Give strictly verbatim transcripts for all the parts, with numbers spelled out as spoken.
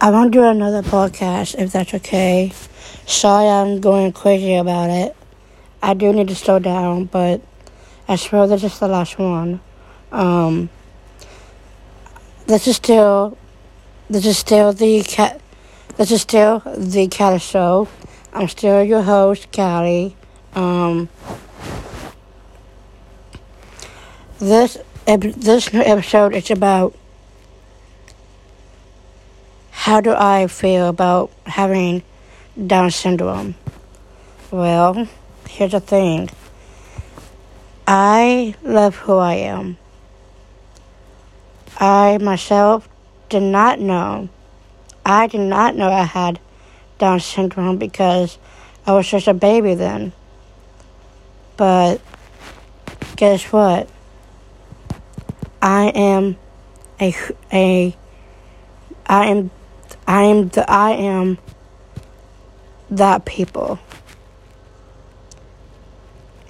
I want to do another podcast, if that's okay. Sorry I'm going crazy about it. I do need to slow down, but I swear this is the last one. Um, this is still, this is still the cat. This is still the Callie Show. I'm still your host, Callie. Um, this this new episode is about how do I feel about having Down syndrome. Well, here's the thing. I love who I am. I myself did not know. I did not know I had Down syndrome because I was just a baby then. But guess what? I am a a I am I am the I am that people.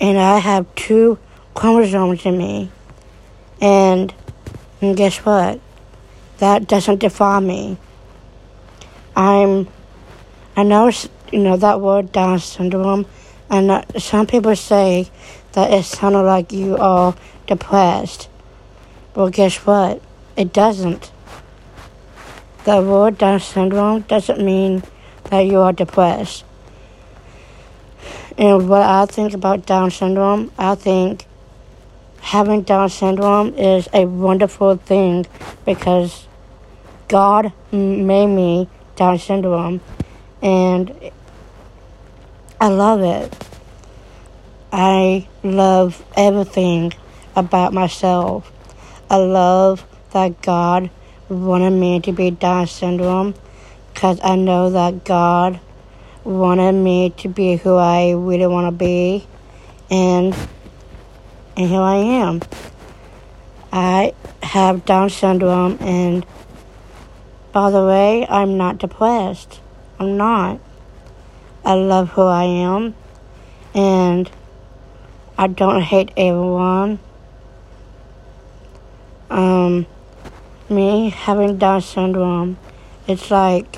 And I have two chromosomes in me. And, and guess what? That doesn't define me. I'm I know, you know, that word Down syndrome, and uh, some people say that it sounded like you are depressed. Well, guess what? It doesn't. The word Down syndrome doesn't mean that you are depressed. And what I think about Down syndrome, I think having Down syndrome is a wonderful thing because God made me Down syndrome. And I love it. I love everything about myself. I love that God wanted me to be Down syndrome because I know that God wanted me to be who I really want to be. And, and here I am. I have Down syndrome, and by the way, I'm not depressed. I'm not. I love who I am, and I don't hate everyone. Um, me having Down syndrome, it's like,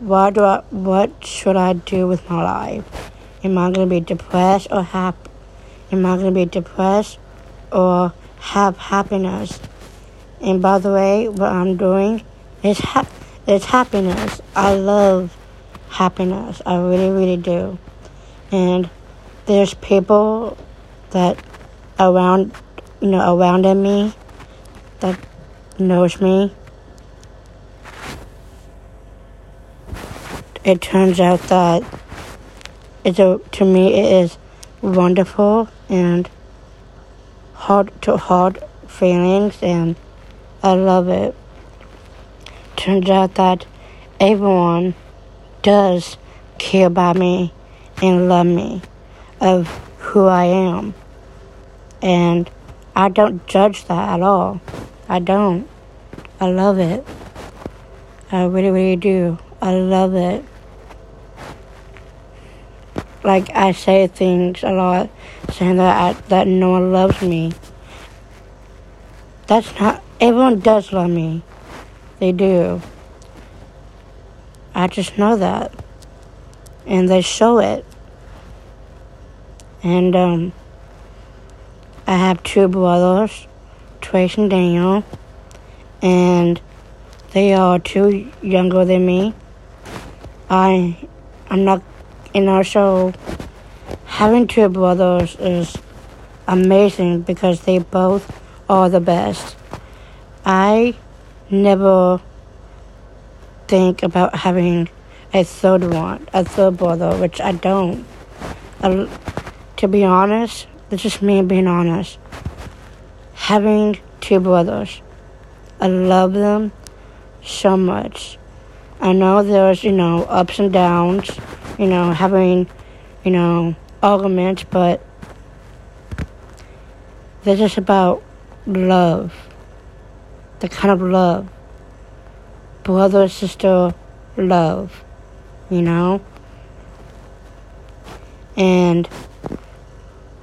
why do I? What should I do with my life? Am I gonna be depressed or happy? Am I gonna be depressed or have happiness? And by the way, what I'm doing is happy. It's happiness. I love happiness. I really, really do. And there's people that around, you know, around me that knows me. It turns out that it's a, to me it is wonderful and hard to hard feelings, and I love it. Turns out that everyone does care about me and love me of who I am. And I don't judge that at all. I don't. I love it. I really, really do. I love it. Like, I say things a lot, saying that I, that no one loves me. That's not... Everyone does love me. They do. I just know that. And they show it. And, um, I have two brothers, Trace and Daniel, and they are two younger than me. I, I'm not, you know, so having two brothers is amazing because they both are the best. I never think about having a third one, a third brother, which I don't. I, to be honest, it's just me being honest. Having two brothers, I love them so much. I know there's, you know, ups and downs, you know, having, you know, arguments, but they're just about love. The kind of love, brother sister love, you know? And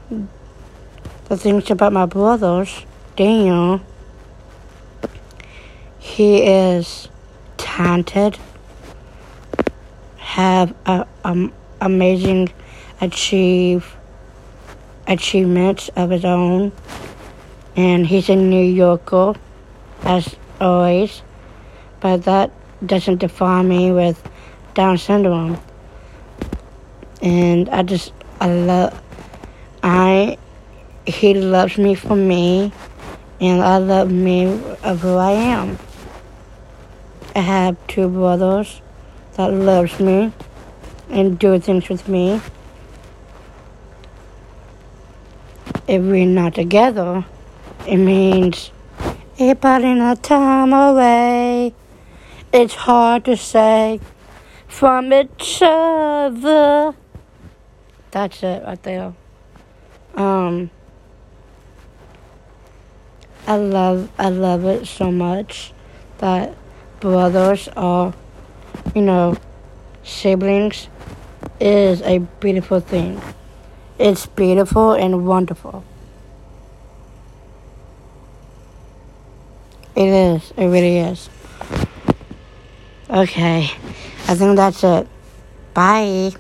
the things about my brothers, Daniel, He is talented, have a, um, amazing achieve achievements of his own, and he's a New Yorker, as always, but that doesn't define me with Down syndrome. And I just, I love, I, he loves me for me, and I love me of who I am. I have two brothers that loves me and do things with me. If we're not together, it means putting our time away. It's hard to say from each other. That's it right there. Um, I love, I love it so much that brothers are, you know, siblings is a beautiful thing. It's beautiful and wonderful. It is. It really is. Okay. I think that's it. Bye.